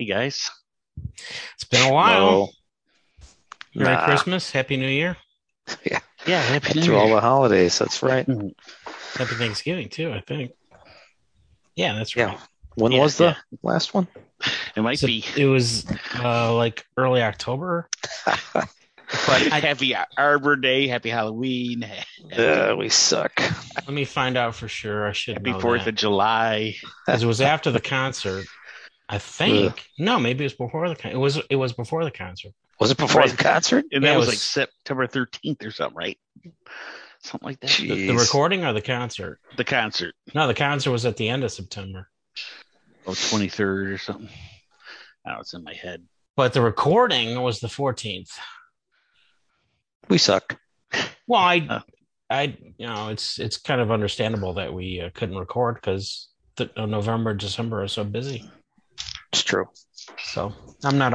Hey guys, it's been a while. Well, Merry Christmas, Happy New Year. Yeah, Happy New Year. Through all the holidays, that's right. Happy Thanksgiving too, I think. Yeah, that's right. Yeah. When was the last one? It might be. It was like early October. Happy Arbor Day, Happy Halloween. We suck. Let me find out for sure. I should know. Happy 4th of July. Because it was after the concert, I think. No, maybe it was before the concert. It was before the concert. Was it before the concert? And that was like September 13th or something, right? Something like that. The recording or the concert? The concert. No, the concert was at the end of September. Oh, 23rd or something. Oh, it's in my head. But the recording was the 14th. We suck. Well, I, you know, it's kind of understandable that we couldn't record because November, December are so busy. It's true. So I'm not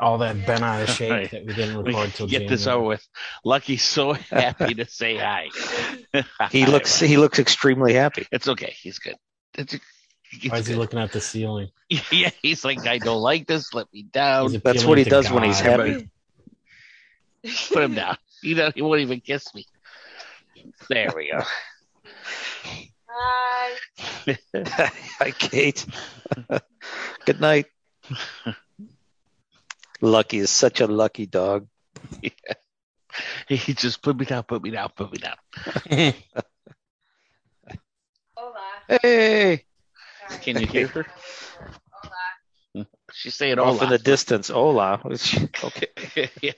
all that bent out of shape that we didn't record till January. Get this over with. Lucky's so happy to say hi. He looks extremely happy. It's okay. He's good. Why is he looking at the ceiling? Yeah, he's like, I don't like this. Let me down. That's what he does when he's happy. Put him down. He won't even kiss me. There we go. Hi. Hi, Kate. Good night. Lucky is such a lucky dog. Yeah. He just put me down. Hola. Hey. Sorry. Can you hear her? Hola. She's saying off in the distance. Hola. Okay. Yeah.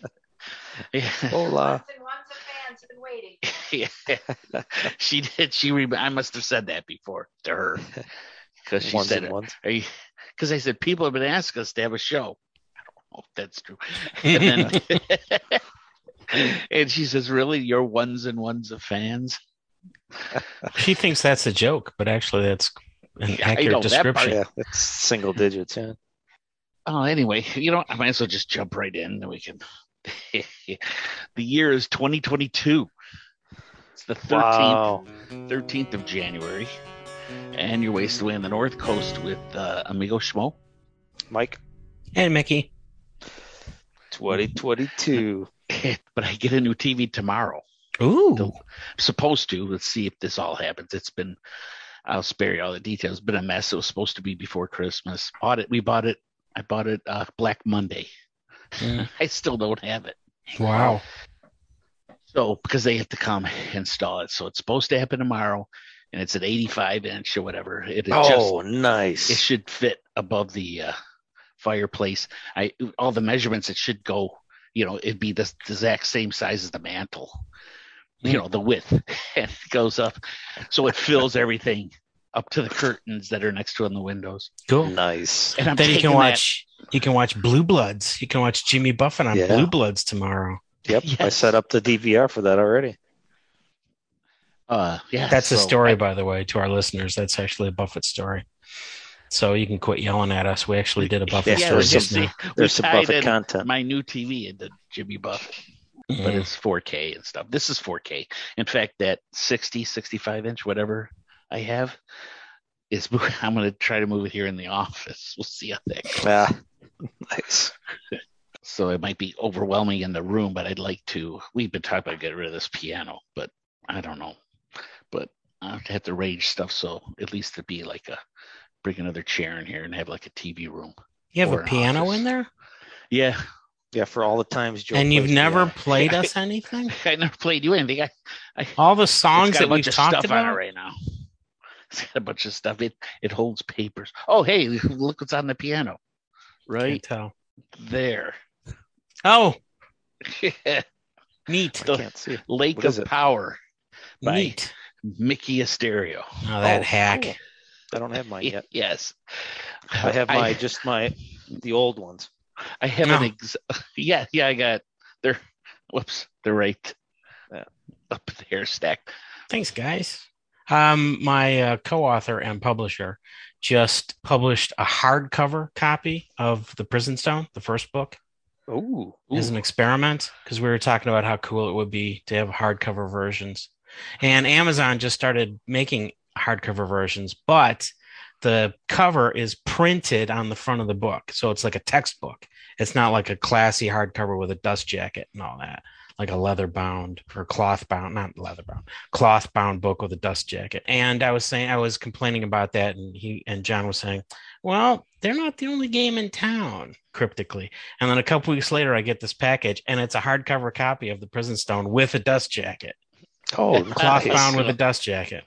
Yeah. Hola. Once a fan's been waiting. Yeah. She did. I must have said that before to her because she said it. Because I said people have been asking us to have a show. I don't know if that's true. And then and she says, "Really, you're ones and ones of fans." She thinks that's a joke, but actually, that's an accurate description. Yeah, it's single digits. Yeah. Oh, anyway, I might as well just jump right in, and we can. The year is 2022. It's the 13th of January, and you're wasted away on the North Coast with Amigo Schmo, Mike, and Mickey. 2022. But I get a new TV tomorrow. Ooh, I'm supposed to. Let's see if this all happens. I'll spare you all the details. It's been a mess. It was supposed to be before Christmas. I bought it Black Monday. Yeah. I still don't have it. Wow. So, because they have to come install it. So, it's supposed to happen tomorrow, and it's an 85-inch or whatever. Nice. It should fit above the fireplace. All the measurements, it should go, it'd be the exact same size as the mantle, the width. And it goes up. So, it fills everything up to the curtains that are next to on the windows. Cool. Nice. And then you can watch Blue Bloods. You can watch Jimmy Buffett on Blue Bloods tomorrow. Yep. Yes. I set up the DVR for that already. That's a story, by the way, to our listeners. That's actually a Buffett story. So you can quit yelling at us. We actually did a Buffett story. There's some Buffett content. My new TV into Jimmy Buffett. Mm-hmm. But it's 4K and stuff. This is 4K. In fact, that 65-inch, whatever I have, I'm going to try to move it here in the office. We'll see how that goes. Nice. So it might be overwhelming in the room, but I'd like to. We've been talking about getting rid of this piano, but I don't know. But I have to arrange stuff, so at least it'd be like bring another chair in here and have like a TV room. You have a piano office in there? Yeah. Yeah, for all the times Joe. And you've never played us anything? I never played you anything. All the songs that we've talked about on it right now. It's got a bunch of stuff. It holds papers. Oh, hey, look what's on the piano. Right there. Oh. Neat. I can't see it. Lake of Power by Mickey Asterio. Oh, that hack. Cool. I don't have mine yet. Yes. I have the old ones. I have I got they're they're right up there stacked. Thanks, guys. My co-author and publisher just published a hardcover copy of The Prison Stone, the first book. Ooh. As an experiment, because we were talking about how cool it would be to have hardcover versions. And Amazon just started making hardcover versions, but the cover is printed on the front of the book. So it's like a textbook. It's not like a classy hardcover with a dust jacket and all that, like a leather bound or cloth bound, not leather bound, cloth bound book with a dust jacket. And I was complaining about that. And John was saying, well, they're not the only game in town, cryptically. And then a couple weeks later, I get this package and it's a hardcover copy of The Prison Stone with a dust jacket. Oh, cloth bound with a dust jacket.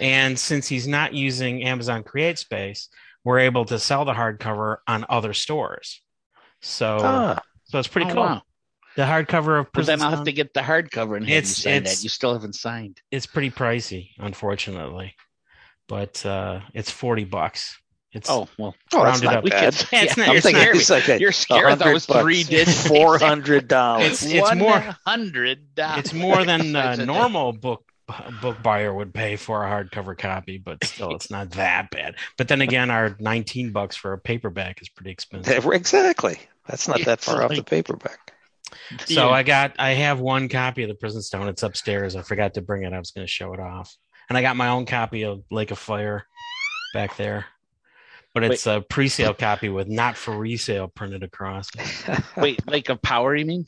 And since he's not using Amazon CreateSpace, we're able to sell the hardcover on other stores. So it's pretty cool. Wow. The hardcover of Prison Stone. I'll have to get the hardcover and sign that. You still haven't signed. It's pretty pricey, unfortunately, but it's $40. It's rounded up. You're scared those three digits. $400. It's more $100. It's more than a normal book buyer would pay for a hardcover copy, but still, it's not that bad. But then again, our $19 for a paperback is pretty expensive. Exactly. That's not that far off the paperback. So yeah. I have one copy of The Prison Stone. It's upstairs. I forgot to bring it. I was going to show it off, and I got my own copy of Lake of Fire back there. But it's a pre-sale copy with not for resale printed across. Wait, Lake of Power, you mean?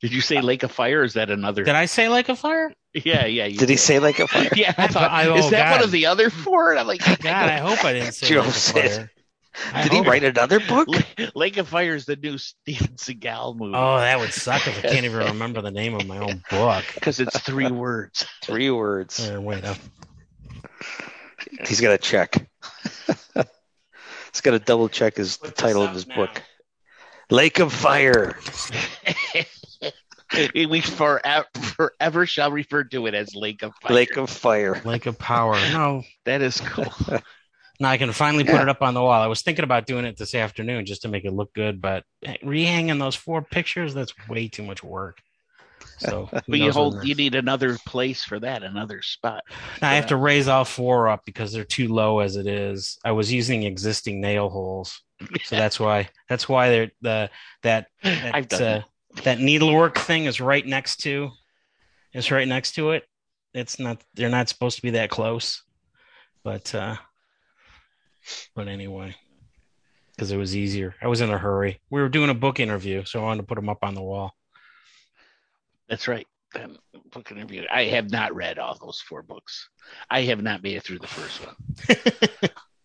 Did you say Lake of Fire? Or is that another? Did I say Lake of Fire? Yeah. Did he say Lake of Fire? Yeah, I thought. Is that one of the other four? And I'm like, God, I hope I didn't say Lake of Fire. Did he write another book? Lake of Fire is the new Steven Seagal movie. Oh, that would suck if I can't even remember the name of my own book. Because it's three words. There, wait up. He's got to check. He's got to double check his title of his book. Lake of Fire. We forever shall refer to it as Lake of Fire. Lake of Power. No, that is cool. Now I can finally put it up on the wall. I was thinking about doing it this afternoon just to make it look good, but rehanging those four pictures, that's way too much work. So you need another place for that, another spot. I have to raise all four up because they're too low as it is. I was using existing nail holes, so that's why they're that needlework thing is right next to it. It's not. They're not supposed to be that close, but anyway, because it was easier. I was in a hurry. We were doing a book interview, so I wanted to put them up on the wall. That's right. Book interview. I have not read all those four books. I have not made it through the first one.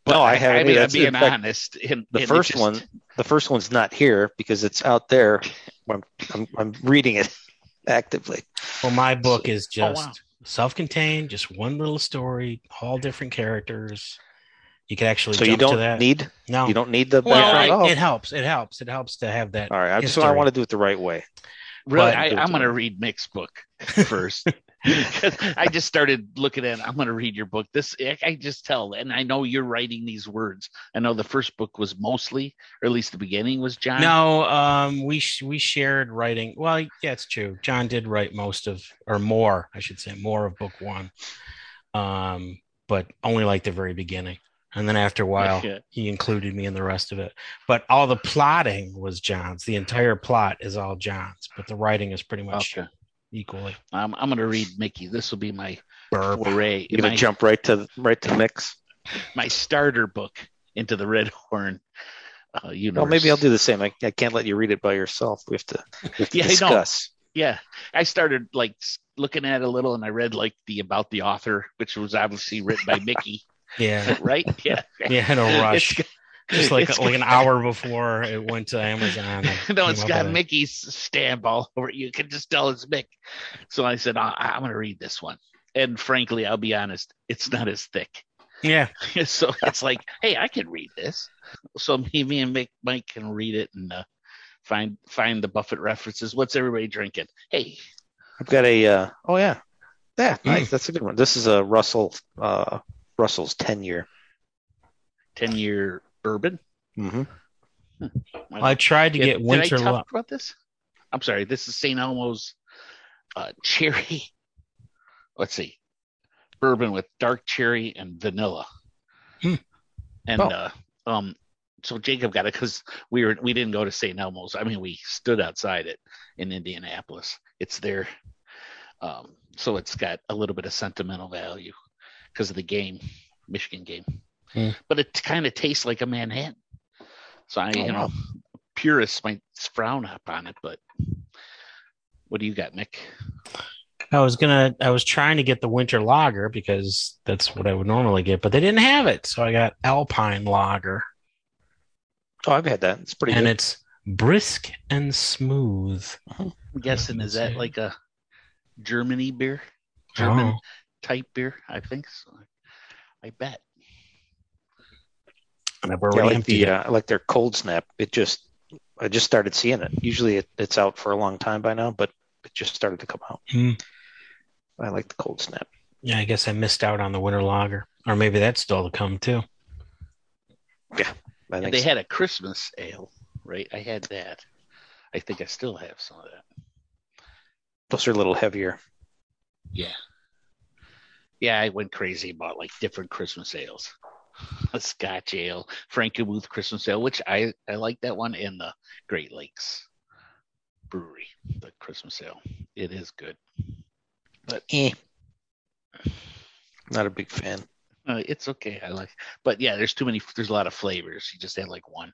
No, I haven't. I'm being honest. The first one's not here because it's out there. I'm reading it actively. Well, my book is just self-contained, just one little story, all different characters. You could actually jump to that. You don't need the background. Well, It helps. It helps to have that. All right. I want to do it the right way. Really, I'm going to read Mick's book first. I just started looking at. I'm going to read your book. I just tell, and I know you're writing these words. I know the first book was mostly, or at least the beginning was John. No, we shared writing. Well, yeah, it's true. John did write more of book one, but only like the very beginning. And then after a while, he included me in the rest of it. But all the plotting was John's. The entire plot is all John's, but the writing is pretty much equally. I'm going to read Mickey. This will be my foray. You're going to jump right to Mix? My starter book into the Red Horn universe. Well, maybe I'll do the same. I can't let you read it by yourself. We have to discuss. Yeah, I started looking at it a little, and I read about the author, which was obviously written by Mickey. Yeah. Right? Yeah. Yeah, in a rush. Just like an hour before it went to Amazon. No, it's got Mickey's stamp all over. You can just tell it's Mick. So I said, I'm going to read this one. And frankly, I'll be honest, it's not as thick. Yeah. So it's like, hey, I can read this. So me and Mike can read it and find the Buffett references. What's everybody drinking? Hey. I've got a Yeah, nice. That's a good one. This is a Russell's 10-year. 10-year bourbon? Mm-hmm. Well, I tried to get Winter Love. Did I talk about this? I'm sorry. This is St. Elmo's cherry. Let's see. Bourbon with dark cherry and vanilla. Hmm. And so Jacob got it because we didn't go to St. Elmo's. I mean, we stood outside it in Indianapolis. It's there. So it's got a little bit of sentimental value. Because of the game, Michigan game. but it kind of tastes like a Manhattan. So I, you know, purists might frown upon it, but what do you got, Nick? I was trying to get the winter lager because that's what I would normally get, but they didn't have it. So I got Alpine lager. Oh, I've had that. It's pretty good. And it's brisk and smooth. I'm guessing, is that like a Germany beer? German type beer, I think so. I bet. And I've already emptied it. I like their cold snap. I just started seeing it. Usually it's out for a long time by now, but it just started to come out. Mm. I like the cold snap. Yeah, I guess I missed out on the winter lager, or maybe that's still to come too. Yeah, they had a Christmas ale, right? I had that. I think I still have some of that. Those are a little heavier. Yeah. Yeah, I went crazy about like different Christmas ales. A Scotch ale, Frankenmuth Christmas ale, which I like that one, in the Great Lakes Brewery, the Christmas ale. It is good, but not a big fan. It's okay. I like, but yeah, there's a lot of flavors. You just had like one.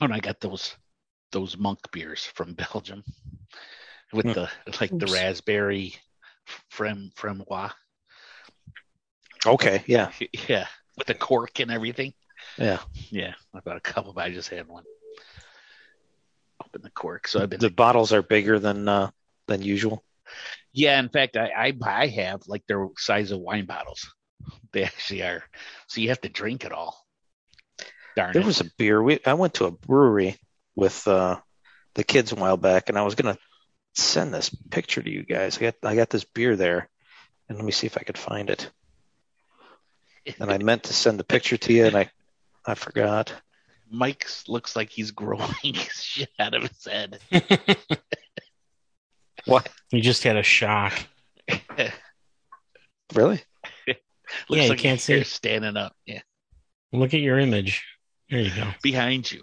And I got those monk beers from Belgium with the raspberry Fremois. Okay. Yeah. Yeah. With a cork and everything. Yeah. Yeah. I bought a couple, but I just had one. Open the cork. So the bottles are bigger than usual. Yeah. In fact, I have like their size of wine bottles. They actually are. So you have to drink it all. There was a beer. I went to a brewery with the kids a while back, and I was going to send this picture to you guys. I got this beer there, and let me see if I could find it. And I meant to send the picture to you, and I forgot. Mike looks like he's growing his shit out of his head. What? You just had a shock. Really? Looks like you can't see. You're standing up. Yeah. Look at your image. There you go. Behind you.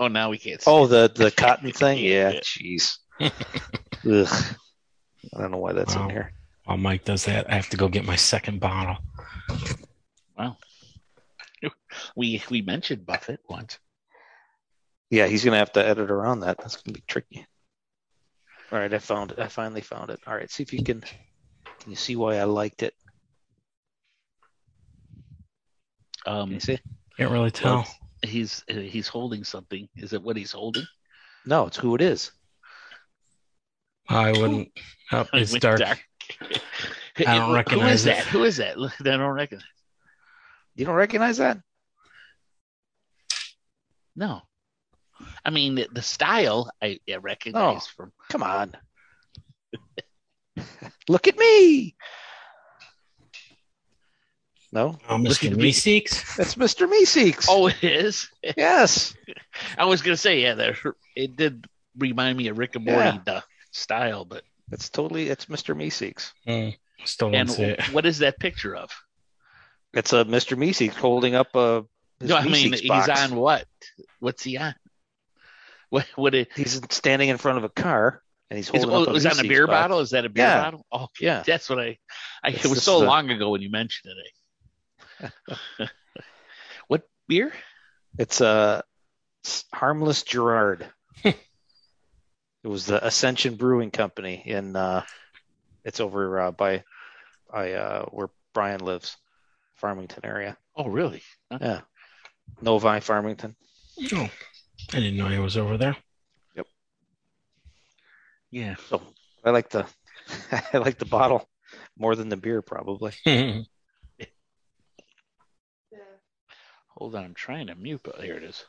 Oh, now we can't see. Oh, the cotton thing? Yeah. Jeez. Ugh. I don't know why that's in here. While Mike does that, I have to go get my second bottle. Wow. We mentioned Buffett once. Yeah, he's going to have to edit around that. That's going to be tricky. All right, I found it. I finally found it. All right, see if you can you see why I liked it? See? Can't really tell. He's holding something. Is it what he's holding? No, it's who it is. I wouldn't. Oh, it's dark. I don't recognize that. Who is that? I don't recognize. You don't recognize that? No. I mean, the style I recognize from... Come on. Look at me. No? Oh, Mr. Meeseeks? That's Mr. Meeseeks. Oh, it is? Yes. I was going to say, it did remind me of Rick and Morty, the style, but... It's Mr. Meeseeks. Still don't see it. What is that picture of? It's a Mr. Meeseeks holding up a. No, I mean, he's on what? What's he on? He's standing in front of a car, and he's holding up. It was on a beer bottle. Is that a beer bottle? Oh, yeah. That's what it was so long ago when you mentioned it. What beer? It's a Harmless Gerard. It was the Ascension Brewing Company in. It's over by where Brian lives. Farmington area. Oh, really? Huh? Yeah. Novi, Farmington. Oh, I didn't know he was over there. Yep. Yeah. So I like the bottle more than the beer, probably. Yeah. Hold on, I'm trying to mute, but here it is.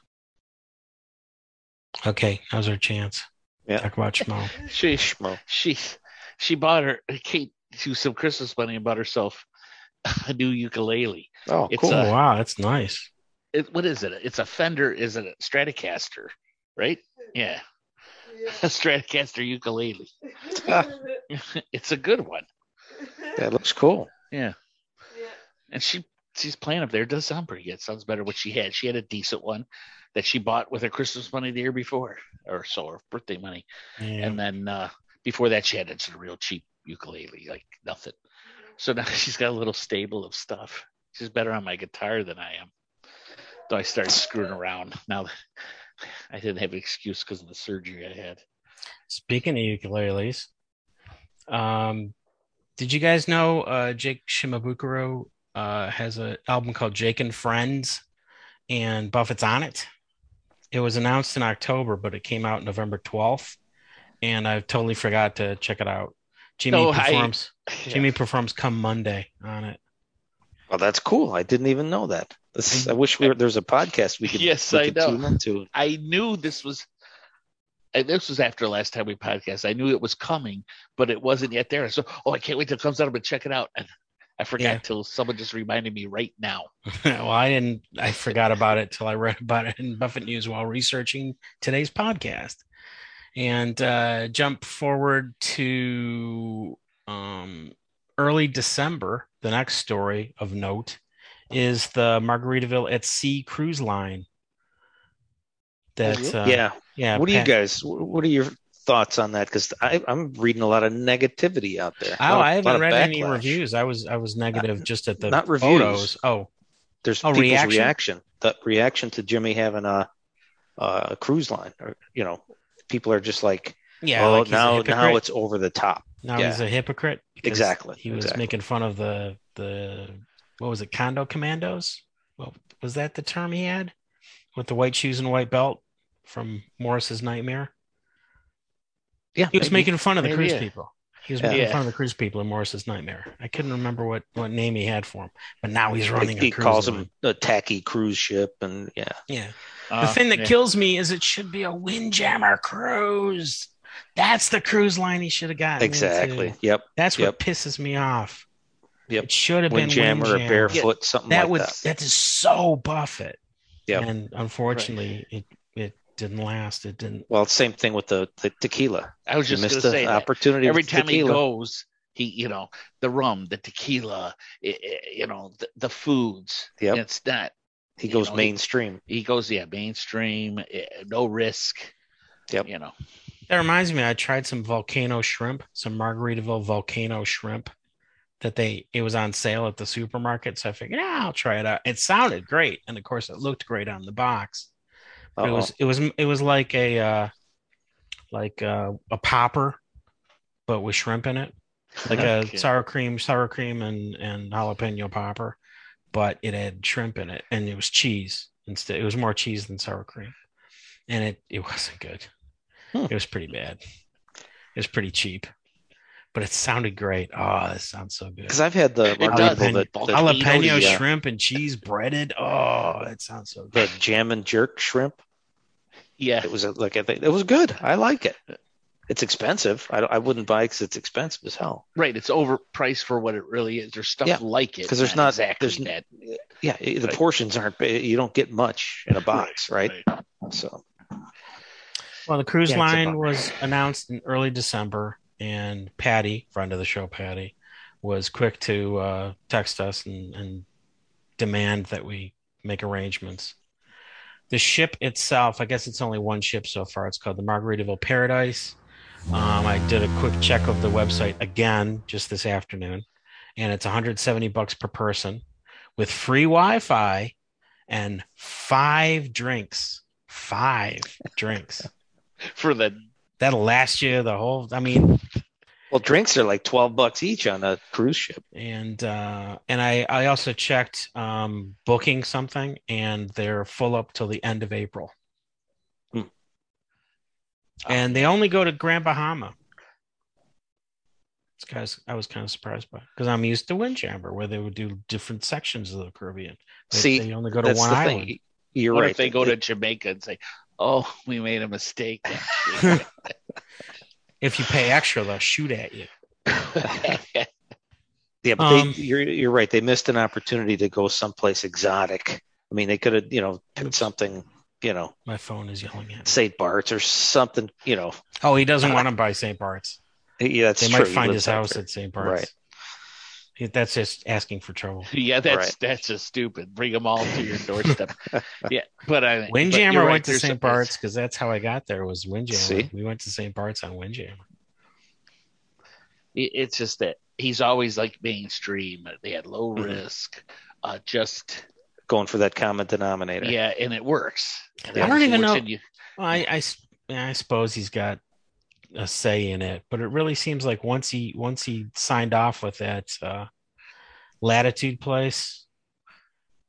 Okay, how's our chance? Yeah. Talk about Schmo. She bought she was some Christmas money and bought herself a new ukulele. Oh, cool! Wow, that's nice. What is it? It's a Fender. Is it a Stratocaster? Right? Yeah, a Stratocaster ukulele. It's a good one. That looks cool. Yeah. And she's playing up there. It does sound pretty good. It sounds better what she had. She had a decent one that she bought with her Christmas money the year before, or so, or birthday money. Yeah. And then before that, she had a real cheap ukulele, like nothing. So now she's got a little stable of stuff. She's better on my guitar than I am. Though I started screwing around. Now I didn't have an excuse because of the surgery I had. Speaking of ukuleles, did you guys know Jake Shimabukuro has an album called Jake and Friends, and Buffett's on it? It was announced in October, but it came out November 12th, and I totally forgot to check it out. Jimmy performs come Monday on it. Well, that's cool. I didn't even know that. I wish there's a podcast we could, tune into. I knew this was. This was after the last time we podcast. I knew it was coming, but it wasn't yet there. So, I can't wait till it comes out. I'm going to check it out. And I forgot till someone just reminded me right now. Well, I forgot about it till I read about it in Buffett News while researching today's podcast. And jump forward to early December. The next story of note is the Margaritaville at Sea cruise line. That What are your thoughts on that? Because I'm reading a lot of negativity out there. I haven't read any reviews. I was negative just at the photos. Oh, there's people's reaction. The reaction to Jimmy having a cruise line, or people are just like, now it's over the top. Now he's a hypocrite. Exactly. He was making fun of the what was it, condo commandos? Well, was that the term he had with the white shoes and white belt? From Morris's Nightmare. Yeah. He was making fun of the cruise people. He was making fun of the cruise people in Morris's Nightmare. I couldn't remember what name he had for him, but now he's running a cruise. He calls him a tacky cruise ship, and the thing that kills me is it should be a Windjammer cruise. That's the cruise line he should have gotten. Exactly. Into. Yep. That's what pisses me off. Yep. It should have been Windjammer or Barefoot, something like that. That is so Buffett. Yeah. And unfortunately, it didn't last. It didn't. Well, same thing with the tequila. I was just going to say opportunity. Every time he goes, the rum, the tequila, the foods. Yeah, it's not. He goes mainstream. He goes mainstream. No risk. Yep. That reminds me. I tried some volcano shrimp, some Margaritaville volcano shrimp. It was on sale at the supermarket, so I figured, I'll try it out. It sounded great, and of course, it looked great on the box. Uh-oh. It was like a popper, but with shrimp in it, like a sour cream and jalapeno popper, but it had shrimp in it, and it was cheese instead. It was more cheese than sour cream, and it wasn't good. Hmm. It was pretty bad. It was pretty cheap, but it sounded great. Oh, this sounds so good. Because I've had the jalapeno shrimp and cheese breaded. Oh, that sounds so good. The jam and jerk shrimp. Yeah, it was it was good. I like it. It's expensive. I wouldn't buy it because it's expensive as hell. Right, it's overpriced for what it really is. There's stuff like it because there's not. Yeah, the portions aren't. You don't get much in a box, right? So, well, the cruise line was announced in early December, and Patty, friend of the show, Patty, was quick to text us and demand that we make arrangements. The ship itself, I guess it's only one ship so far. It's called the Margaritaville Paradise. I did a quick check of the website again just this afternoon, and it's $170 per person with free Wi-Fi and 5 drinks. 5 drinks. For that'll last you the whole. I mean, well, drinks are like $12 each on a cruise ship. And I also checked booking something, and they're full up till the end of April. Hmm. And they only go to Grand Bahama. It's I was kind of surprised by, because I'm used to Windjammer, where they would do different sections of the Caribbean. They only go to one island. Thing. You're what right. If they go to Jamaica and say, "Oh, we made a mistake." If you pay extra, they'll shoot at you. Yeah, but you're right. They missed an opportunity to go someplace exotic. I mean, they could have, picked something, My phone is yelling at me. St. Bart's or something, Oh, he doesn't want to buy St. Bart's. Yeah, that's true. They might find his house at St. Bart's. Right. That's just asking for trouble. Yeah, that's just stupid. Bring them all to your doorstep. Yeah, but Windjammer went to St. Bart's because that's how I got there. Was Windjammer? We went to St. Bart's on Windjammer. It's just that he's always like mainstream. They had low risk. just going for that common denominator. Yeah, and it works. And I don't even know. Well, I suppose he's got a say in it, but it really seems like once he signed off with that Latitude place.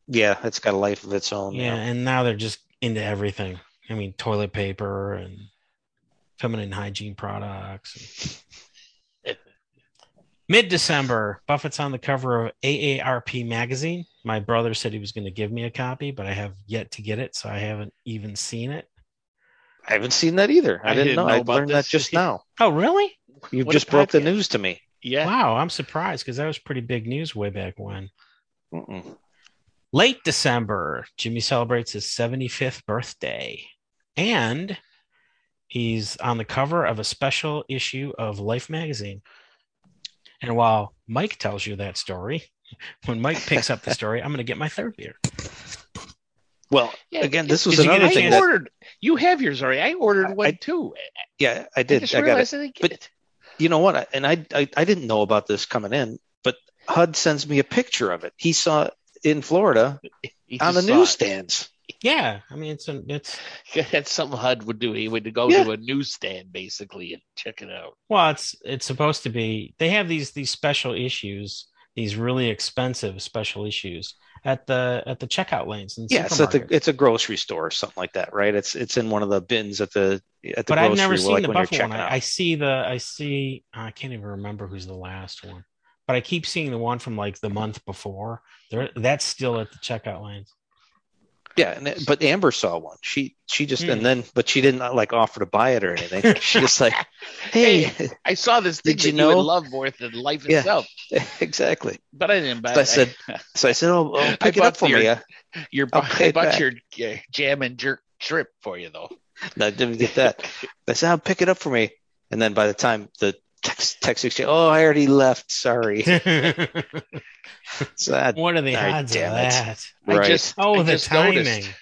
Yeah, it's got a life of its own. Yeah, and now they're just into everything. I mean, toilet paper and feminine hygiene products. Mid-December, Buffett's on the cover of AARP magazine. My brother said he was going to give me a copy, but I have yet to get it, so I haven't even seen it. I haven't seen that either. I didn't know. I learned that just now. Oh, really? You just broke the news to me. Yeah. Wow, I'm surprised because that was pretty big news way back when. Mm-mm. Late December, Jimmy celebrates his 75th birthday, and he's on the cover of a special issue of Life magazine. And while Mike tells you that story, when Mike picks up the story, I'm going to get my third beer. Well, yeah, again, this was another thing. You have yours already. I ordered one too. Yeah, I did. I got it. But you know what? And I didn't know about this coming in, but HUD sends me a picture of it. He saw it in Florida on the newsstands. Yeah, I mean that's something HUD would do. He would go to a newsstand basically and check it out. Well, it's supposed to be. They have these special issues, these really expensive special issues at the checkout lanes. Yeah, so it's a grocery store or something like that, right? It's in one of the bins at the. But I've never seen the Buffalo one. I see. I can't even remember who's the last one. But I keep seeing the one from like the month before. That's still at the checkout lanes. Yeah, but Amber saw one. She just but she didn't like offer to buy it or anything. She just like, hey, I saw this thing that you would love more than life itself. Exactly. But I didn't buy it. So I said, oh, pick it up for me. I bought your jam and jerk trip for you though. No, I didn't get that. I said, I'll pick it up for me. And then by the time the text exchange. Oh, I already left. Sorry. What are the odds of that? Right. The timing. Noticed.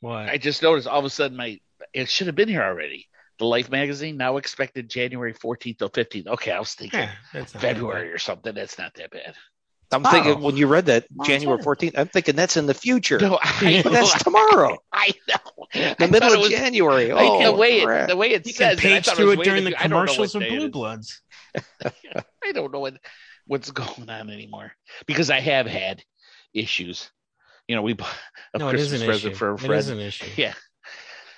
What? I just noticed all of a sudden it should have been here already. The Life magazine now expected January 14th or 15th. Okay, I was thinking February or something. That's not that bad. I'm thinking when you read that January 14th, I'm thinking that's in the future. No, that's tomorrow. I know. The middle of January. The way it says. You can page through it during the commercials of Blue Bloods. I don't know what's going on anymore because I have had issues. You know, we bought a Christmas present for a friend. It is an issue. Yeah.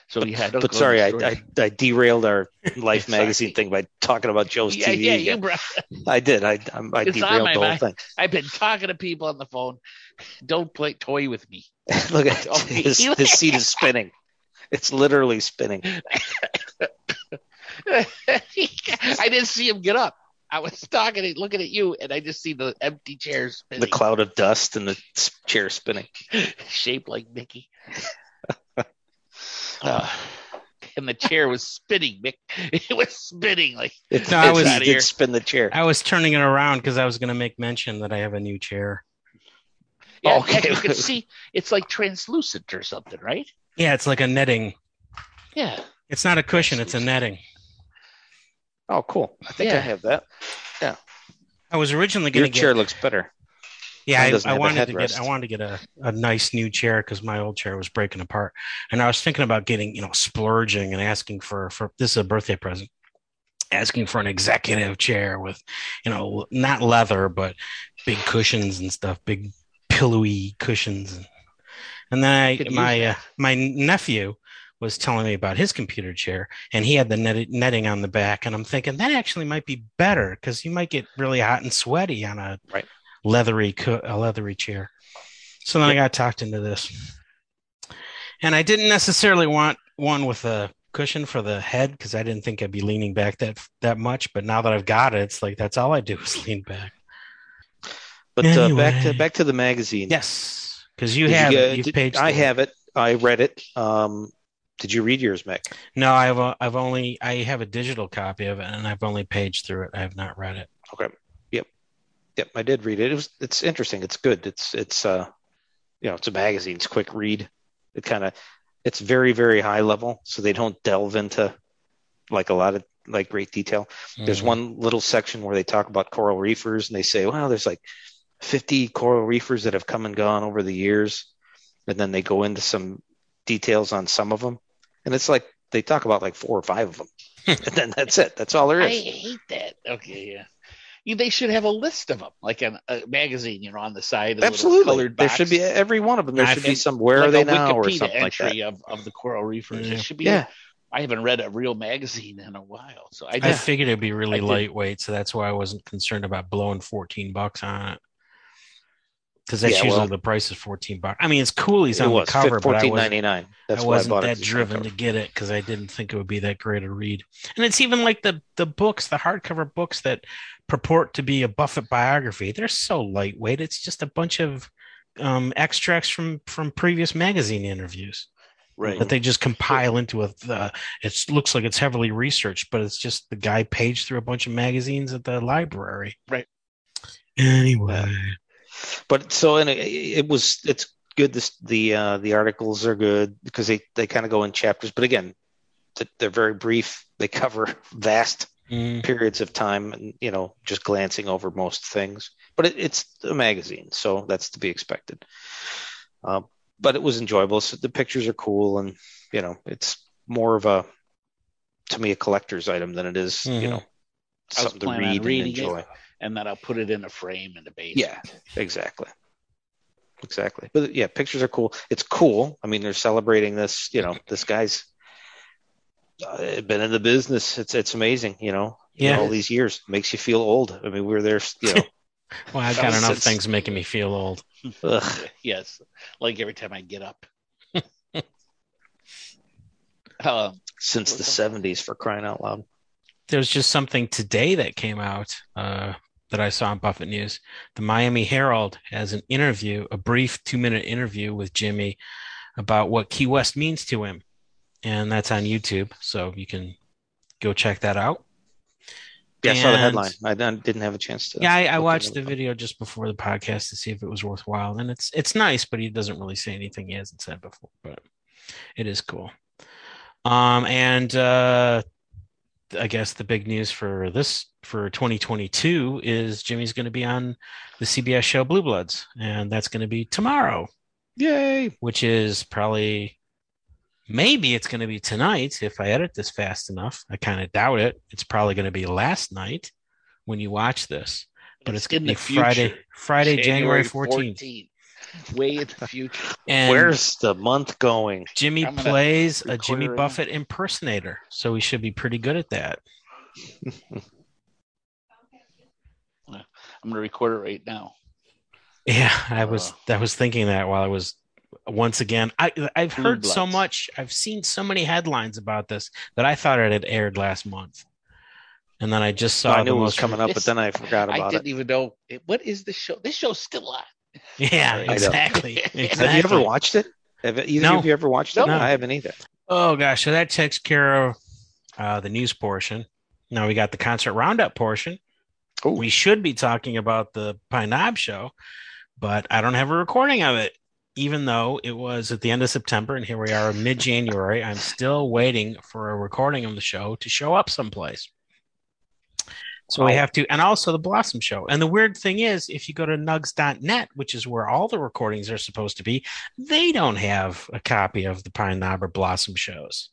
So but sorry, I derailed our Life magazine thing by talking about Joe's TV. Yeah, you brought. I did. I derailed the whole thing. I've been talking to people on the phone. Don't toy with me. Look at his seat is spinning. It's literally spinning. I didn't see him get up. I was looking at you, and I just see the empty chairs spinning. The cloud of dust and the chair spinning, shaped like Mickey. And the chair was spinning, Mick. It was spinning like I did spin the chair. I was turning it around because I was going to make mention that I have a new chair. Yeah, okay, you can see it's like translucent or something, right? Yeah, it's like a netting. Yeah, it's not a cushion; it's a netting. Oh, cool! I think I have that. Yeah, I was originally going to get your chair looks better. Yeah, I wanted to get a nice new chair because my old chair was breaking apart, and I was thinking about getting, splurging and asking for this is a birthday present, asking for an executive chair with, not leather but big cushions and stuff, big pillowy cushions, and then my nephew was telling me about his computer chair, and he had the netting on the back, and I'm thinking that actually might be better because you might get really hot and sweaty on a leathery chair. So then I got talked into this, and I didn't necessarily want one with a cushion for the head because I didn't think I'd be leaning back that much. But now that I've got it, it's like that's all I do is lean back. But anyway. back to the magazine. Yes, because I have it. I read it. Did you read yours, Mick? No, I have a digital copy of it, and I've only paged through it. I have not read it. Okay. Yep, I did read it. It's interesting. It's good. It's it's a magazine. It's a quick read. It's very, very high level, so they don't delve into a lot of great detail. Mm-hmm. There's one little section where they talk about coral reefers, and they say, well, there's like 50 coral reefers that have come and gone over the years. And then they go into some details on some of them. And it's like they talk about like 4 or 5 of them. And then that's it. That's all there is. I hate that. Okay, yeah. They should have a list of them, like a magazine, on the side. Absolutely. Colored box. There should be every one of them. There should be some where like are they now Wikipedia or something like that. Of the coral reefers. Yeah. It should be. Yeah. I haven't read a real magazine in a while, so I figured it'd be really lightweight, so that's why I wasn't concerned about blowing $14 on it. Because that's the price is $14. I mean, it's coolies on the cover, but $14.99. I wasn't that driven to get it because I didn't think it would be that great a read. And it's even like the books, the hardcover books that purport to be a Buffett biography. They're so lightweight. It's just a bunch of extracts from previous magazine interviews, right? That they just compile into it looks like it's heavily researched, but it's just the guy paged through a bunch of magazines at the library, right? Anyway. But so and it's good. The articles are good because they kind of go in chapters. But again, they're very brief. They cover vast periods of time, and just glancing over most things. But it's a magazine, so that's to be expected. But it was enjoyable. So the pictures are cool, and it's more of to me a collector's item than it is something to read and enjoy. It. And then I'll put it in a frame in the basement. Yeah, exactly. But yeah, pictures are cool. It's cool. I mean, they're celebrating this. This guy's been in the business. It's amazing. All these years makes you feel old. I mean, we were there. Well, I've got enough things making me feel old. Yes, like every time I get up. Since the 70s, for crying out loud. There's just something today that came out that I saw on Buffett News. The Miami Herald has an interview, a brief 2-minute interview with Jimmy about what Key West means to him. And that's on YouTube. So you can go check that out. Yeah, I saw the headline. I didn't have a chance to. Yeah, I watched the video just before the podcast to see if it was worthwhile. And it's nice, but he doesn't really say anything he hasn't said before. But it is cool. I guess the big news for 2022 is Jimmy's going to be on the CBS show Blue Bloods, and that's going to be tomorrow. Yay! Which is maybe it's going to be tonight if I edit this fast enough. I kind of doubt it. It's probably going to be last night when you watch this, but it's going to be Friday, January 14th. Way in the future. And where's the month going? Jimmy plays a Jimmy Buffett impersonator, so we should be pretty good at that. I'm going to record it right now. Yeah, I was thinking that while I was once again. I've heard so much. I've seen so many headlines about this that I thought it had aired last month. And then I just saw it was coming up, but then I forgot about it. I didn't even know. What is the show? This show's still on. Yeah, exactly. Have you ever watched it? Have you ever watched it? No, I haven't either. Oh, gosh. So that takes care of the news portion. Now we got the concert roundup portion. Ooh. We should be talking about the Pine Knob show, but I don't have a recording of it, even though it was at the end of September, and here we are mid-January. I'm still waiting for a recording of the show to show up someplace. So we have to, and also the Blossom show. And the weird thing is, if you go to nugs.net, which is where all the recordings are supposed to be, they don't have a copy of the Pine Knob or Blossom shows.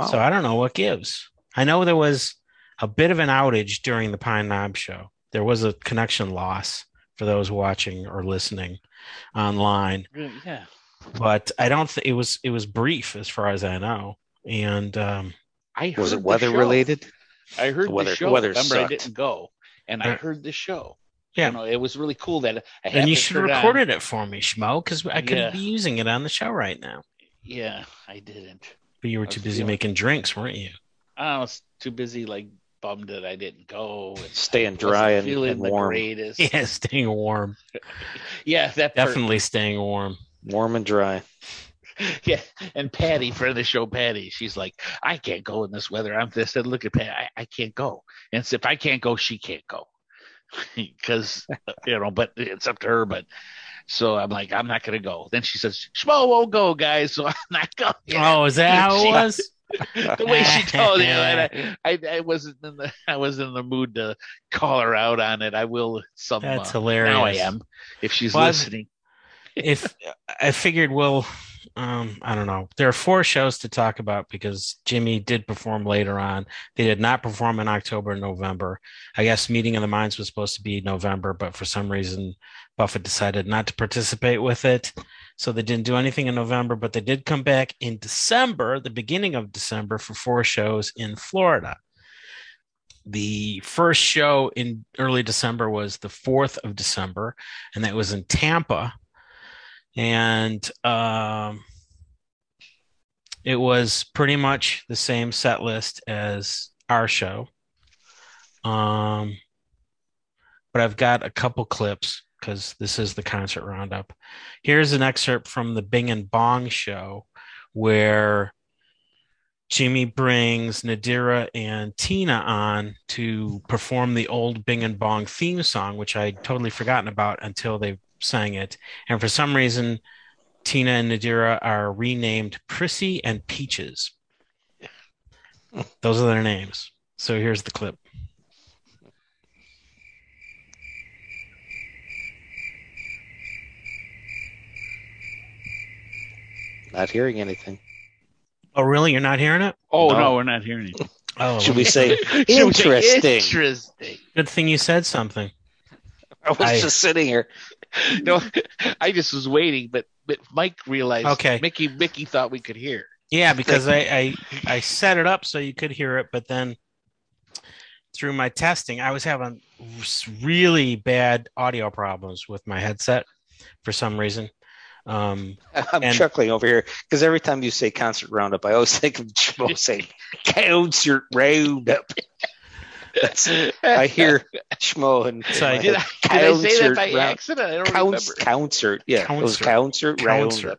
Wow. So I don't know what gives. I know there was a bit of an outage during the Pine Knob show. There was a connection loss for those watching or listening online. Yeah. But I don't think it was brief as far as I know. And was it weather related? I heard the show. Remember, I didn't go, and I heard the show. Yeah, it was really cool that I had. And you should have recorded it for me, Schmo, because I couldn't be using it on the show right now. Yeah, I didn't. But you were too busy making drinks, weren't you? I was too busy, bummed that I didn't go. Staying dry and warm. Greatest. Yeah, staying warm. Yeah, that definitely staying warm. Warm and dry. Yeah, and Patty, for the show Patty, she's like, I can't go in this weather. I said, look at Patty, I can't go. And so if I can't go, she can't go. Because, but it's up to her. But so I'm like, I'm not going to go. Then she says, Schmo won't go, guys, so I'm not going. Oh, is that how it was? The way she told you, and I wasn't in the mood to call her out on it. I will some. That's hilarious. Now I am. If she's listening, if I figured, we'll. I don't know. There are four shows to talk about because Jimmy did perform later on. They did not perform in October and November. I guess Meeting of the Minds was supposed to be November, but for some reason, Buffett decided not to participate with it. So they didn't do anything in November, but they did come back in December, the beginning of December, for four shows in Florida. The first show in early December was the 4th of December, and that was in Tampa. And it was pretty much the same set list as our show. But I've got a couple clips because this is the concert roundup. Here's an excerpt from the Bing and Bong show where Jimmy brings Nadira and Tina on to perform the old Bing and Bong theme song, which I'd totally forgotten about until they sang it. And for some reason, Tina and Nadira are renamed Prissy and Peaches. Those are their names. So here's the clip. Not hearing anything. Oh, really? You're not hearing it? Oh, no, we're not hearing anything. Oh, should we say interesting? Interesting. Good thing you said something. I was just sitting here. No, I just was waiting, but Mike realized. Okay. Mickey thought we could hear. Yeah, because I set it up so you could hear it, but then through my testing, I was having really bad audio problems with my headset for some reason. I'm chuckling over here because every time you say concert roundup, I always think of Jimbo saying concert roundup. I hear Schmo and so did I say that by accident? I don't remember. Concert, yeah, it was concert roundup.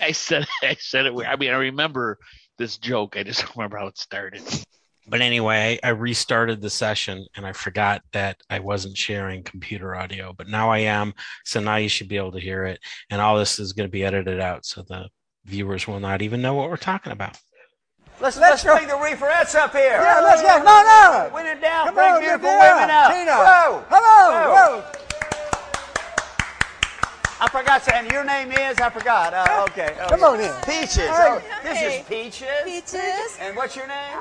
I said it. I mean, I remember this joke. I just don't remember how it started. But anyway, I restarted the session and I forgot that I wasn't sharing computer audio, but now I am. So now you should be able to hear it. And all this is going to be edited out, so the viewers will not even know what we're talking about. Let's bring the reeferettes up here. Yeah, let's go. No. When in doubt, bring beautiful women up. Tina. Whoa. Hello. Whoa. I forgot saying your name is. I forgot. Okay. Come on in. Peaches. Oh, this is Peaches. Peaches. And what's your name?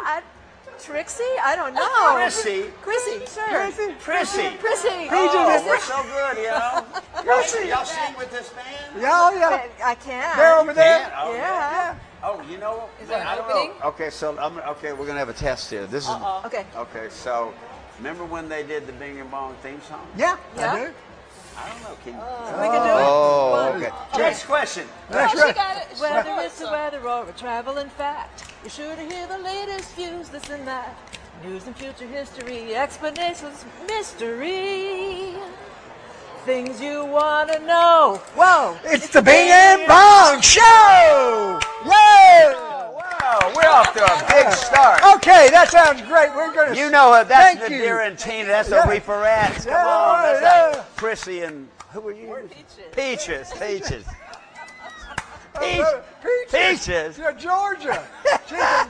Trixie? I don't know. Prissy. Chrissy. Prissy. Prissy. Prissy. Oh, we're so good, you know. Prissy. Y'all sing with this band? Yeah. I can. They're over there. Oh, yeah. Oh, you know, is that I opening? Don't know. Okay, so we're gonna have a test here. This is okay. So, remember when they did the Bing and Bong theme song? Yeah. I do. I don't know. Can you? We can do it. Okay. Next question. Next question. She got it. Whether it's the weather or a traveling fact, you're sure to hear the latest views, this and that, news and future history, explanations, mystery. Things you want to know. Whoa! It's the Bing and Bong Show! Yay! Wow, we're off to a big start. Okay, that sounds great. We're going to... You know her. That's Nadira and Tina. That's the reeferettes. Come on. That's Prissy and... Who are you? We're Peaches. Peaches. You're Georgia. She's from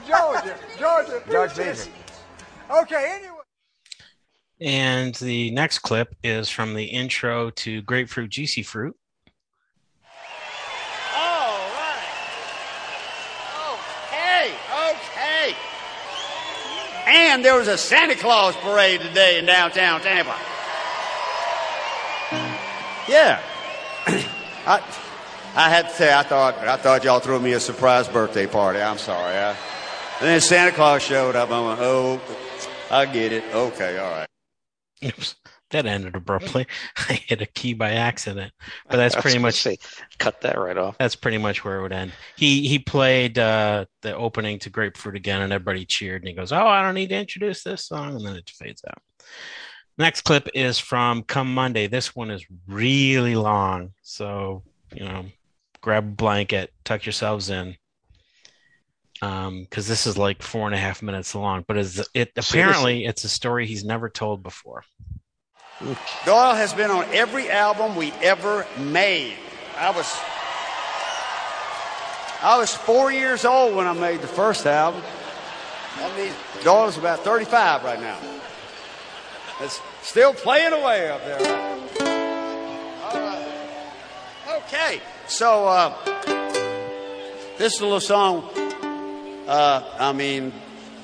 Georgia. Georgia. Okay, anyway. And the next clip is from the intro to Grapefruit, Juicy Fruit. All right. Okay. And there was a Santa Claus parade today in downtown Tampa. Yeah. I had to say, I thought y'all threw me a surprise birthday party. I'm sorry. And then Santa Claus showed up. I went, oh, I get it. Okay, all right. Oops, that ended abruptly. I hit a key by accident, but that's pretty much cut that right off. That's pretty much where it would end. He played the opening to Grapefruit again, and everybody cheered. And he goes, "Oh, I don't need to introduce this song," and then it fades out. Next clip is from Come Monday. This one is really long, so grab a blanket, tuck yourselves in, because this is like 4.5 minutes long, but it's a story he's never told before. Doyle has been on every album we ever made. I was I was 4 years old when I made the first album. I mean, daughter's about 35 right now. It's still playing away up there. All right. Okay. So this is a little song.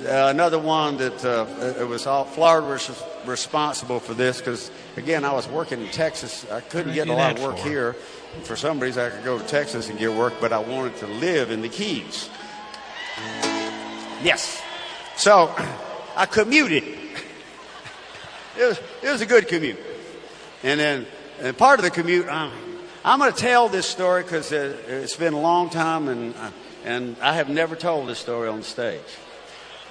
Another one that it was all Florida was responsible for this because, again, I was working in Texas. I couldn't get a lot of work here. For some reason, I could go to Texas and get work, but I wanted to live in the Keys. Yes. So I commuted. It was a good commute. And then part of the commute, I'm going to tell this story because it's been a long time, and I have never told this story on stage.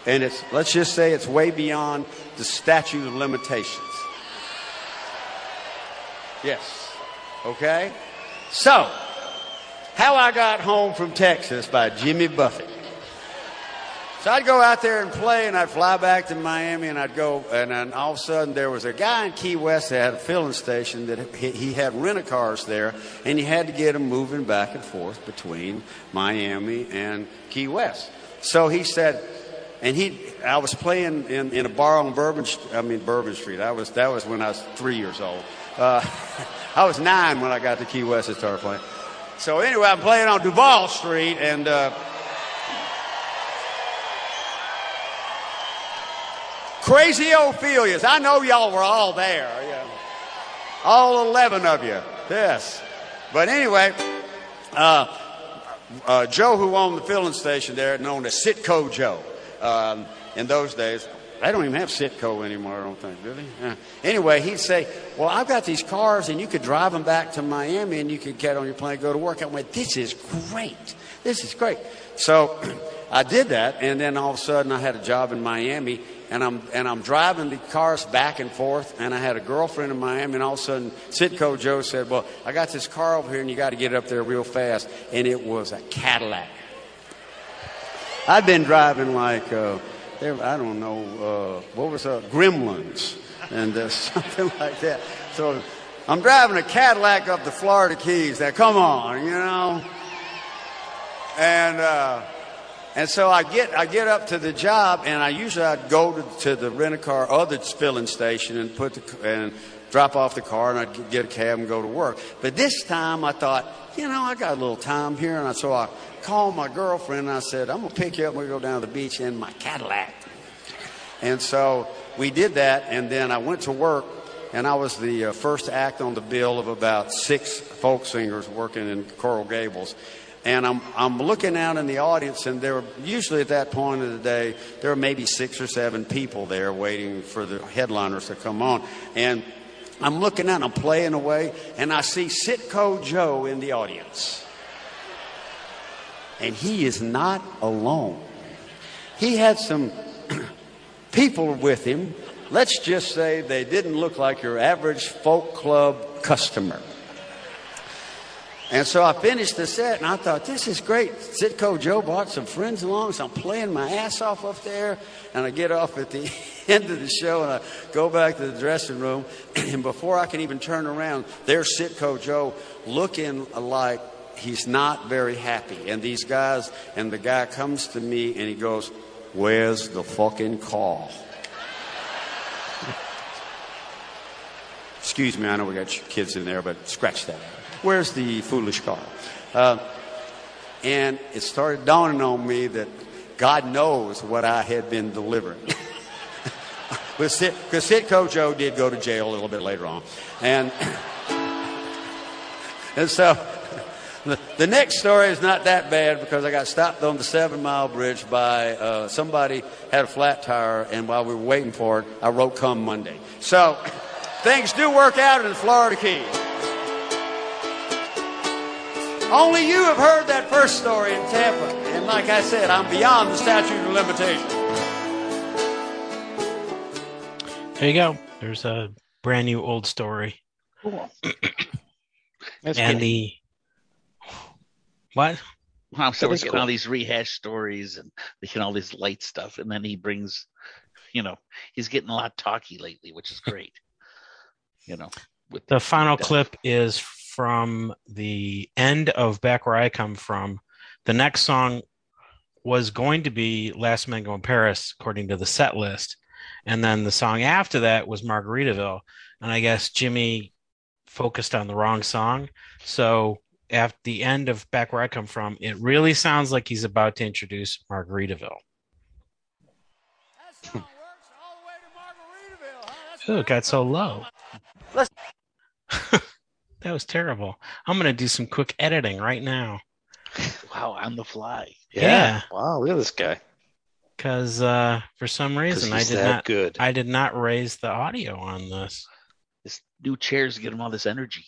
And it's, let's just say, it's way beyond the statute of limitations. Yes. Okay? So, how I got home from Texas by Jimmy Buffett. So I'd go out there and play, and I'd fly back to Miami, and I'd go, and then all of a sudden there was a guy in Key West that had a filling station that he had rent-a-cars there, and he had to get them moving back and forth between Miami and Key West. So he said, and I was playing in a bar on Bourbon Street. That was when I was 3 years old. I was 9 when I got to Key West and started playing. So anyway, I'm playing on Duval Street, and Crazy Ophelias. I know y'all were all there. Yeah. All 11 of you. Yes. But anyway, Joe, who owned the filling station there, known as Citgo Joe. In those days, they don't even have Citgo anymore, I don't think, do they? Yeah. Anyway, he'd say, well, I've got these cars, and you could drive them back to Miami, and you could get on your plane and go to work. I went, this is great. This is great. So I did that, and then all of a sudden I had a job in Miami, and I'm driving the cars back and forth, and I had a girlfriend in Miami, and all of a sudden Citgo Joe said, well, I got this car over here, and you got to get it up there real fast, and it was a Cadillac. I'd been driving like, Gremlins and something like that. So I'm driving a Cadillac up the Florida Keys. Now, come on, you know. And so I get up to the job, and I'd go to the rent-a-car or the filling station and drop off the car, and I'd get a cab and go to work. But this time I thought, you know, I got a little time here, and so I called my girlfriend, and I said, I'm going to pick you up, we're going to go down to the beach in my Cadillac. And so we did that, and then I went to work, and I was the first act on the bill of about 6 folk singers working in Coral Gables. And I'm looking out in the audience, and there were usually at that point of the day, there were maybe 6 or 7 people there waiting for the headliners to come on. And I'm looking out, I'm playing away, and I see Citgo Joe in the audience. And he is not alone. He had some people with him. Let's just say they didn't look like your average folk club customer. And so I finished the set, and I thought, this is great. Citgo Joe brought some friends along, so I'm playing my ass off up there. And I get off at the end of the show, and I go back to the dressing room. And before I can even turn around, there's Citgo Joe looking like he's not very happy. And these guys, and the guy comes to me, and he goes, where's the fucking call? Excuse me, I know we got kids in there, but scratch that. Where's the foolish car? And it started dawning on me that God knows what I had been delivering. Because Citgo Joe did go to jail a little bit later on. And so the next story is not that bad because I got stopped on the 7 Mile Bridge by somebody had a flat tire, and while we were waiting for it, I wrote Come Monday. So things do work out in the Florida Keys. Only you have heard that first story in Tampa. And like I said, I'm beyond the statute of limitations. There you go. There's a brand new old story. Cool. What? Wow, so we're getting cool. All these rehashed stories and we get all this light stuff. And then he brings, he's getting a lot talky lately, which is great. With the final clip is from the end of Back Where I Come From, The next song was going to be Last Mango in Paris, according to the set list. And then the song after that was Margaritaville. And I guess Jimmy focused on the wrong song. So at the end of Back Where I Come From, it really sounds like he's about to introduce Margaritaville. That song works all the way to Margaritaville. Huh? Ooh, it got so low. That was terrible. I'm going to do some quick editing right now. Wow, on the fly. Yeah. Wow, look at this guy. Because for some reason I did not raise the audio on this. This new chair's giving him all this energy.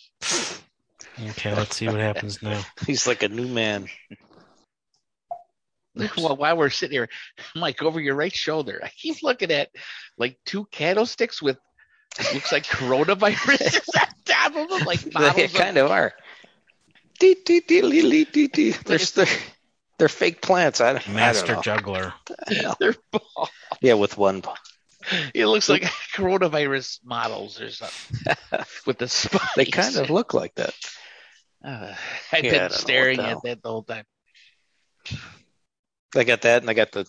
Okay, let's see what happens now. He's like a new man. Well, while we're sitting here, Mike, over your right shoulder, I keep looking at like two candlesticks with looks like coronavirus on top of them, like bottles. They kind of are. They're fake plants. I don't know. Juggler. They're balls. Yeah, with one ball. It looks like coronavirus models or something with the spikes. They kind of look like that. I've been staring at that the whole time. I got that, and I got the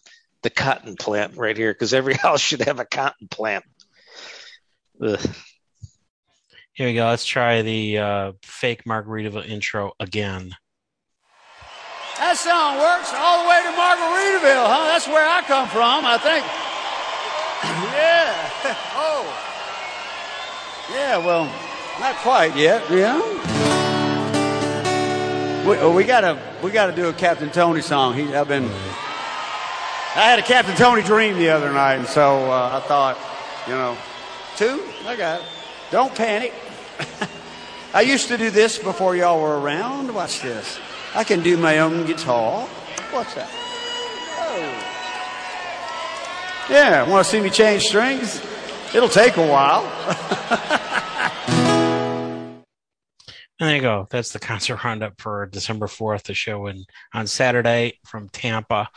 cotton plant right here because every house should have a cotton plant. Ugh. Here we go. Let's try the fake Margaritaville intro again. That song works all the way to Margaritaville, huh? That's where I come from, I think. Yeah. Oh. Yeah, well, not quite yet, yeah. We gotta do a Captain Tony song. I had a Captain Tony dream the other night, and so I thought, two? I got it. Don't panic. I used to do this before y'all were around. Watch this. I can do my own guitar. What's that? Oh. Yeah, want to see me change strings? It'll take a while. And there you go. That's the concert roundup for December 4th, the show on Saturday from Tampa.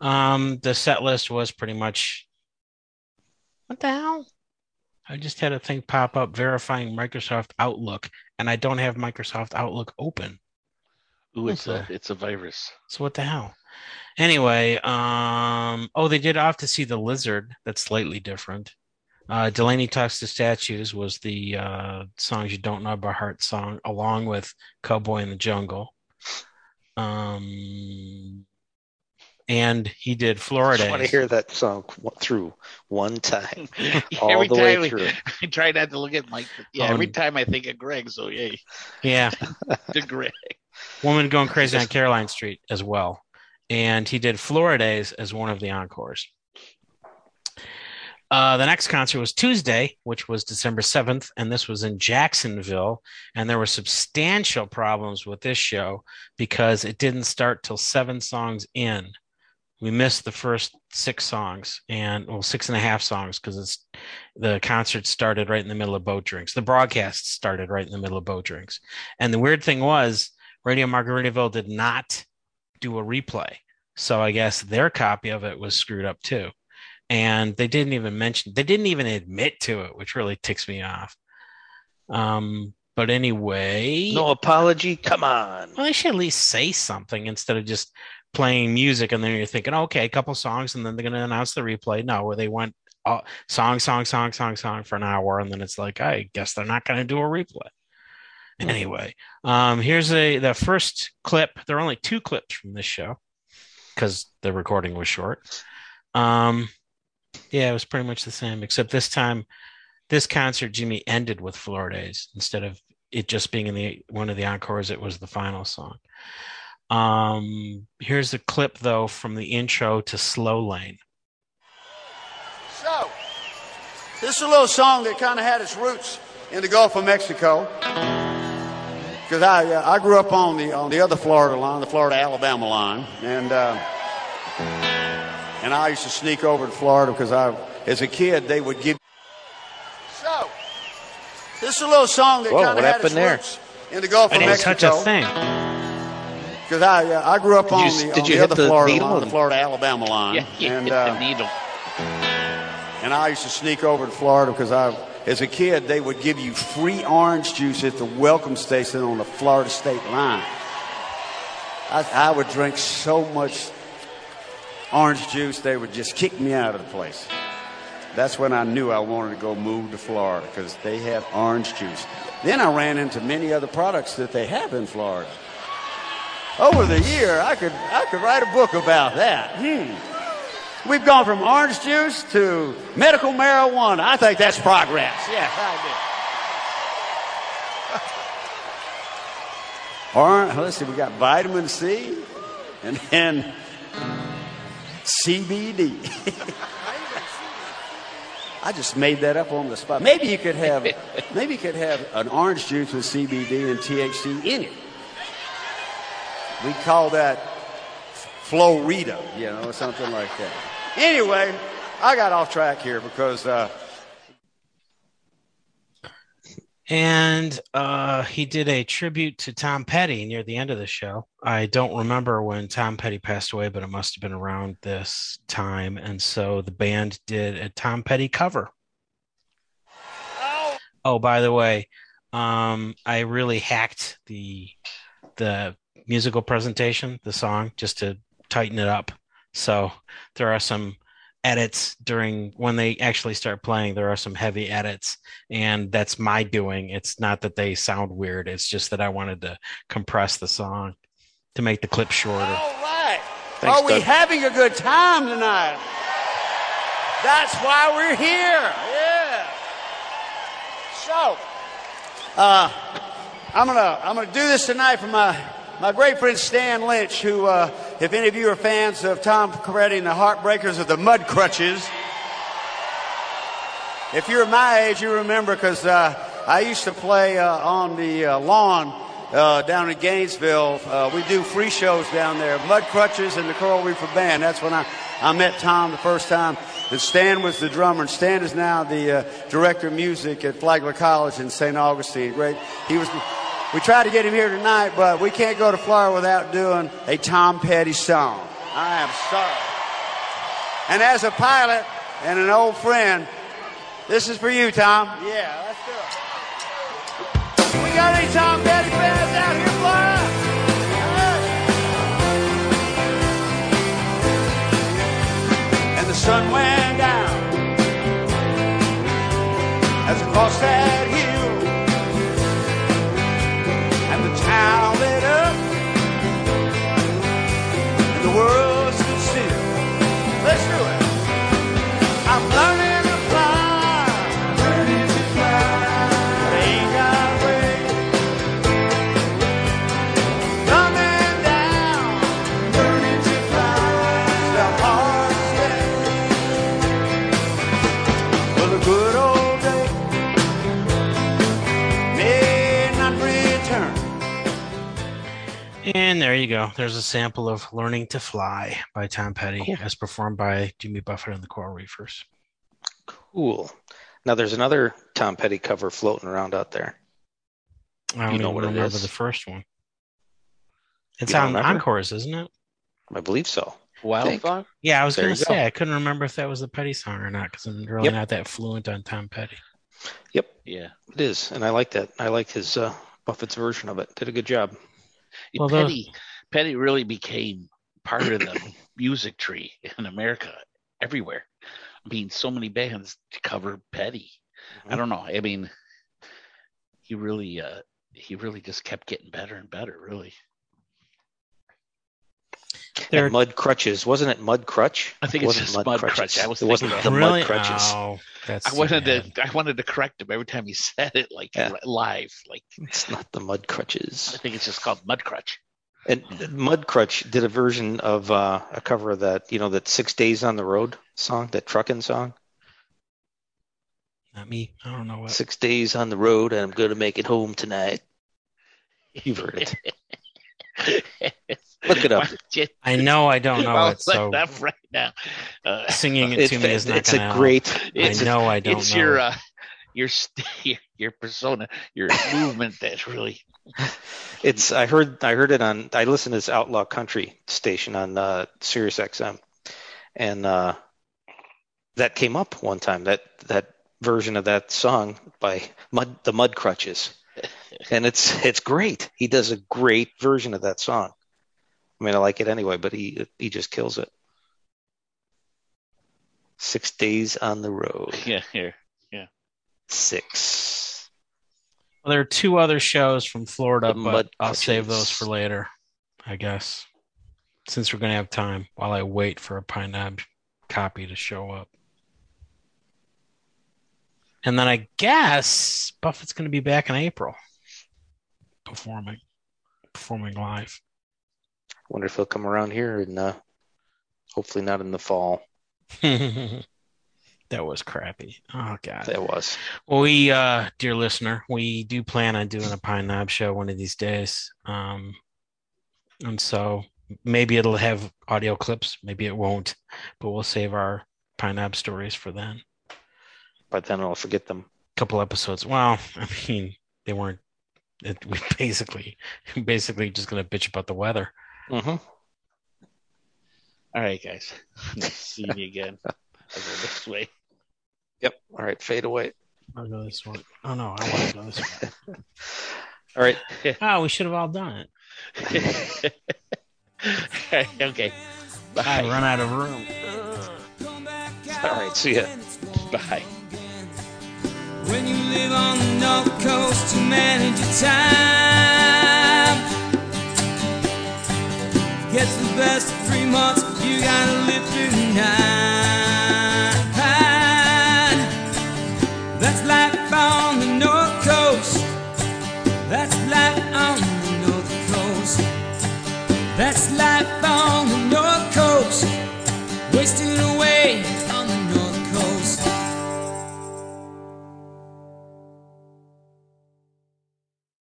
The set list was pretty much... What the hell? I just had a thing pop up verifying Microsoft Outlook, and I don't have Microsoft Outlook open. Ooh, it's a virus. So what the hell? Anyway, they did Off to See the Lizard. That's slightly different. Delaney Talks to Statues was the Songs You Don't Know by Heart song, along with Cowboy in the Jungle. And he did Floridays. I just want to hear that song through one time, all the way through. I try not to look at Mike. Yeah, every time I think of Greg, so yay. Yeah. The Greg. Woman Going Crazy on Caroline Street as well. And he did Floridays as one of the encores. The next concert was Tuesday, which was December 7th, and this was in Jacksonville. And there were substantial problems with this show because it didn't start till 7 songs in. We missed the first 6 songs, 6.5 songs, because the concert started right in the middle of Boat Drinks. The broadcast started right in the middle of Boat Drinks. And the weird thing was, Radio Margaritaville did not do a replay. So I guess their copy of it was screwed up too. And they didn't even admit to it, which really ticks me off. But anyway. No apology? Come on. Well, they should at least say something instead of just playing music and then you're thinking, okay, a couple songs and then they're going to announce the replay. No, where they went song for an hour and then it's like, I guess they're not going to do a replay. Anyway, here's the first clip. There are only 2 clips from this show because the recording was short. It was pretty much the same, except this time, this concert, Jimmy ended with Floridays instead of it just being in one of the encores. It was the final song. Here's a clip though from the intro to Slow Lane. So this is a little song that kind of had its roots in the Gulf of Mexico, because I grew up on the other Florida line, the Florida-Alabama line, and I used to sneak over to Florida because as a kid they would give. So this is a little song that kind of had its roots in the Gulf of Mexico. Touch a thing. Because I grew up on the other Florida line, the Florida-Alabama line. Yeah, the needle. And I used to sneak over to Florida because as a kid, they would give you free orange juice at the welcome station on the Florida state line. I would drink so much orange juice, they would just kick me out of the place. That's when I knew I wanted to go move to Florida, because they have orange juice. Then I ran into many other products that they have in Florida. Over the year, I could write a book about that. We've gone from orange juice to medical marijuana. I think that's progress. Yeah, I do. Let's see, we got vitamin C and then CBD. I just made that up on the spot. Maybe you could have an orange juice with CBD and THC in it. We call that Florida, you know, or something like that. Anyway, I got off track here because. And he did a tribute to Tom Petty near the end of the show. I don't remember when Tom Petty passed away, but it must have been around this time. And so the band did a Tom Petty cover. Oh, by the way, I really hacked the musical presentation, the song, just to tighten it up. So there are some edits during when they actually start playing. There are some heavy edits, and that's my doing. It's not that they sound weird. It's just that I wanted to compress the song to make the clip shorter. All right. Thanks, Doug. Are we having a good time tonight? That's why we're here. Yeah. So, I'm gonna do this tonight for my great friend Stan Lynch, who, if any of you are fans of Tom Petty and the Heartbreakers or the Mud Crutches, if you're my age, you remember, because I used to play on the lawn down in Gainesville. We do free shows down there, Mud Crutches and the Coral Reefer Band. That's when I met Tom the first time. And Stan was the drummer, and Stan is now the director of music at Flagler College in St. Augustine. Great. We tried to get him here tonight, but we can't go to Florida without doing a Tom Petty song. I am sorry. And as a pilot and an old friend, this is for you, Tom. Yeah, let's do it. We got any Tom Petty fans out here, Florida? Yes. And the sun went down as across that hill. Now lit up, and the world's sincere. Let's do it. I'm learning to fly, but I ain't got a way. Coming down, it's the hardest day. Well, a good old day may not return. And there you go. There's a sample of Learning to Fly by Tom Petty, cool, as performed by Jimmy Buffett and the Coral Reefers. Cool. Now there's another Tom Petty cover floating around out there. I don't even remember the first one. It's on Encores, isn't it? I believe so. Wildfire? Yeah, I was going to say, I couldn't remember if that was the Petty song or not, because I'm really not that fluent on Tom Petty. Yep. Yeah. It is. And I like that. I like his Buffett's version of it. Did a good job. Well, Petty really became part of the music tree in America, everywhere. I mean, so many bands cover Petty. Mm-hmm. I don't know. I mean, he really just kept getting better and better, really. There, Mud Crutches. Wasn't it Mud Crutch? I think it's just Mud Crutch. I was it wasn't the really? Mud Crutches. Oh, I wanted to correct him every time he said it, like live. Like, it's not the Mud Crutches. I think it's just called Mud Crutch. And Mud Crutch did a version of a cover of that, you know, that 6 Days on the Road song, that trucking song. Not me. I don't know what. 6 days on the road, and I'm going to make it home tonight. You've heard it. Look it up. I know I don't know it, so that right now. Singing it to me is not going to help. It's a great. I know I don't know. It's your persona, your movement that's really. It's I heard it on. I listened to this Outlaw Country station on Sirius XM, and that came up one time. That version of that song by the Mud Crutches, and it's great. He does a great version of that song. I mean, I like it anyway, but he just kills it. 6 days on the road. Yeah, here. Yeah. 6. Well, there are 2 other shows from Florida, but I'll save those for later, I guess, since we're going to have time while I wait for a Pine Knob copy to show up. And then I guess Buffett's going to be back in April performing live. Wonder if he'll come around here and hopefully not in the fall. That was crappy. Oh, God. That was. Well, we, dear listener, we do plan on doing a Pine Knob show one of these days. And so maybe it'll have audio clips. Maybe it won't. But we'll save our Pine Knob stories for then. By then I'll forget them. A couple episodes. Well, I mean, they weren't. We basically just going to bitch about the weather. Mm-hmm. All right, guys. Nice see you again. I'll go this way. Yep. All right. Fade away. I'll go this one. Oh, no. I want to go this one. All right. Oh, we should have all done it. Okay. Bye. I run out of room. All right. See ya. Bye. When you live on the North Coast, you manage your time.